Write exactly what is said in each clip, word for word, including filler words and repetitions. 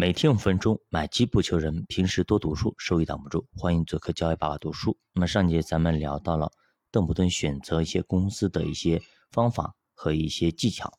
每天五分钟，买基不求人，平时多读书，收益挡不住。欢迎做客教育爸爸读书。那么上节咱们聊到了邓普顿选择一些公司的一些方法和一些技巧。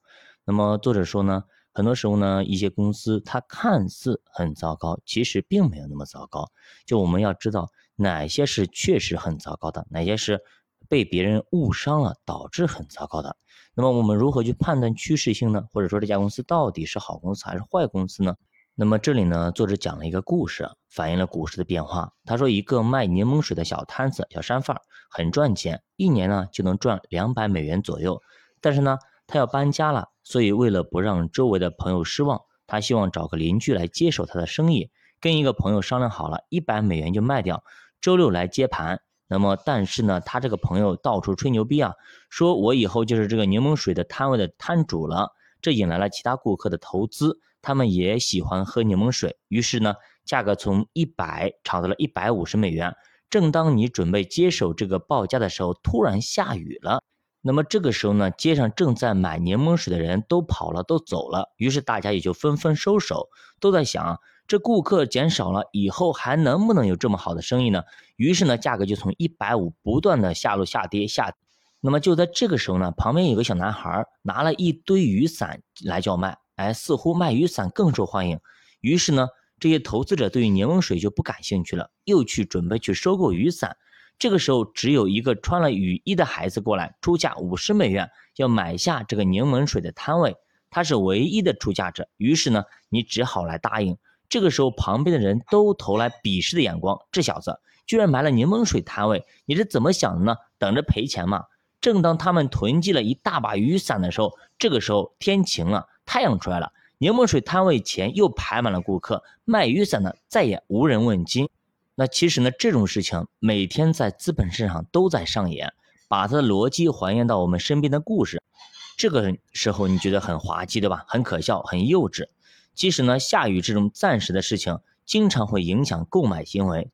那么作者说呢，很多时候呢，一些公司它看似很糟糕，其实并没有那么糟糕。就我们要知道哪些是确实很糟糕的，哪些是被别人误伤了导致很糟糕的。那么我们如何去判断趋势性呢？或者说这家公司到底是好公司还是坏公司呢？那么这里呢，作者讲了一个故事，反映了股市的变化。他说，一个卖柠檬水的小摊子、小商贩很赚钱，一年呢就能赚两百美元左右。但是呢，他要搬家了，所以为了不让周围的朋友失望，他希望找个邻居来接手他的生意。跟一个朋友商量好了，一百美元就卖掉，周六来接盘。那么，但是呢，他这个朋友到处吹牛逼啊，说我以后就是这个柠檬水的摊位的摊主了。这引来了其他顾客的投资，他们也喜欢喝柠檬水，于是呢，价格从一百炒到了一百五十美元。正当你准备接手这个报价的时候，突然下雨了。那么这个时候呢，街上正在买柠檬水的人都跑了，都走了，于是大家也就纷纷收手，都在想，这顾客减少了，以后还能不能有这么好的生意呢？于是呢，价格就从一百五不断的下落下跌下跌。那么就在这个时候呢，旁边有个小男孩拿了一堆雨伞来叫卖，哎，似乎卖雨伞更受欢迎。于是呢，这些投资者对于柠檬水就不感兴趣了，又去准备去收购雨伞。这个时候，只有一个穿了雨衣的孩子过来，出价五十美元要买下这个柠檬水的摊位，他是唯一的出价者。于是呢，你只好来答应。这个时候，旁边的人都投来鄙视的眼光，这小子居然买了柠檬水摊位，你是怎么想的呢？等着赔钱嘛。正当他们囤积了一大把雨伞的时候，这个时候天晴了，太阳出来了，柠檬水摊位前又排满了顾客，卖雨伞的再也无人问津。那其实呢，这种事情每天在资本市场都在上演，把它的逻辑还原到我们身边的故事。这个时候你觉得很滑稽，对吧？很可笑，很幼稚。其实呢，下雨这种暂时的事情经常会影响购买行为。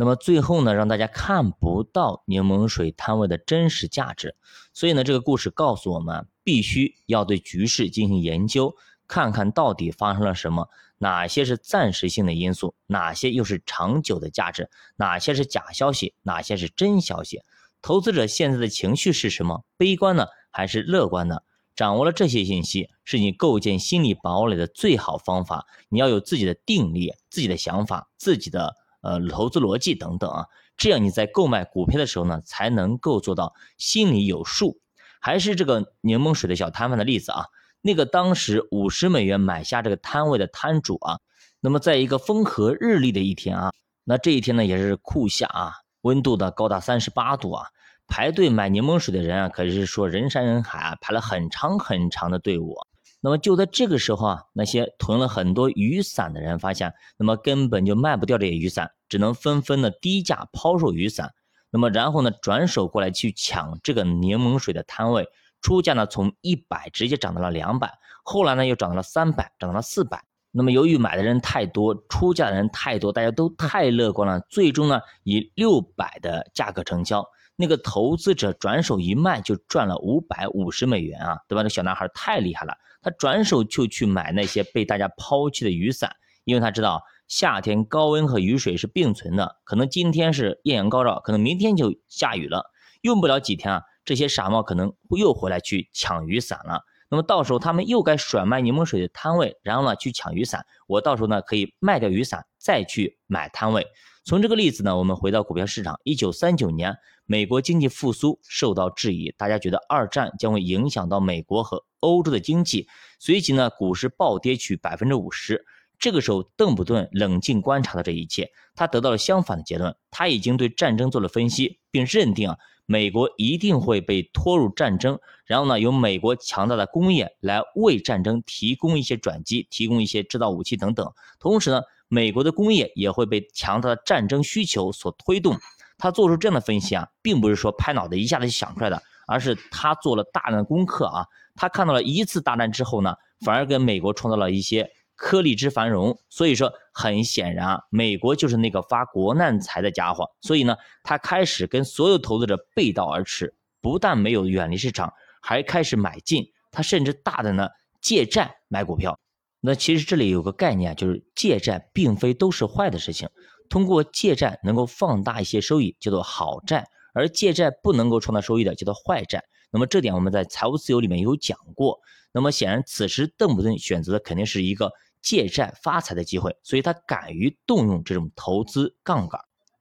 那么最后呢，让大家看不到柠檬水摊位的真实价值。所以呢，这个故事告诉我们，必须要对局势进行研究，看看到底发生了什么，哪些是暂时性的因素，哪些又是长久的价值，哪些是假消息，哪些是真消息。投资者现在的情绪是什么？悲观呢，还是乐观呢？掌握了这些信息，是你构建心理堡垒的最好方法。你要有自己的定力、自己的想法、自己的呃，投资逻辑等等啊，这样你在购买股票的时候呢，才能够做到心里有数。还是这个柠檬水的小摊贩的例子啊，那个当时五十美元买下这个摊位的摊主啊，那么在一个风和日丽的一天啊，那这一天呢也是酷夏啊，温度的高达三十八度啊，排队买柠檬水的人啊，可是说人山人海啊，排了很长很长的队伍啊。那么就在这个时候啊，那些囤了很多雨伞的人发现，那么根本就卖不掉这些雨伞，只能纷纷的低价抛售雨伞。那么然后呢，转手过来去抢这个柠檬水的摊位，出价呢从一百直接涨到了两百，后来呢又涨到了三百，涨到了四百。那么由于买的人太多，出价的人太多，大家都太乐观了，最终呢以六百的价格成交。那个投资者转手一卖就赚了五百五十美元啊，对吧？这小男孩太厉害了，他转手就去买那些被大家抛弃的雨伞，因为他知道夏天高温和雨水是并存的，可能今天是艳阳高照，可能明天就下雨了，用不了几天啊，这些傻帽可能又回来去抢雨伞了。那么到时候他们又该甩卖柠檬水的摊位，然后呢去抢雨伞，我到时候呢可以卖掉雨伞再去买摊位。从这个例子呢，我们回到股票市场。一九三九年，美国经济复苏受到质疑，大家觉得二战将会影响到美国和欧洲的经济，随即呢股市暴跌去 百分之五十。 这个时候邓普顿冷静观察到这一切，他得到了相反的结论，他已经对战争做了分析，并认定啊美国一定会被拖入战争，然后呢，由美国强大的工业来为战争提供一些转机，提供一些制造武器等等。同时呢，美国的工业也会被强大的战争需求所推动。他做出这样的分析啊，并不是说拍脑袋一下子就想出来的，而是他做了大量的功课啊。他看到了一次大战之后呢，反而给美国创造了一些颗粒之繁荣，所以说很显然啊，美国就是那个发国难财的家伙。所以呢，他开始跟所有投资者背道而驰，不但没有远离市场，还开始买进，他甚至大胆的借债买股票。那其实这里有个概念，就是借债并非都是坏的事情，通过借债能够放大一些收益，叫做好债，而借债不能够创造收益的叫做坏债。那么这点我们在财务自由里面有讲过。那么显然此时邓普顿选择的肯定是一个借债发财的机会，所以他敢于动用这种投资杠杆。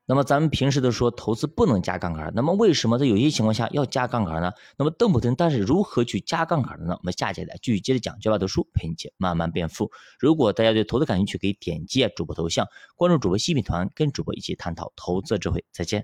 那么咱们平时都说投资不能加杠杆，那么为什么在有些情况下要加杠杆呢？那么邓普顿但是如何去加杠杆的呢？我们下节来继续接着讲，九把读书陪你姐慢慢变富。如果大家对投资感兴趣，可以点击主播头像关注主播新品团，跟主播一起探讨投资智慧。再见。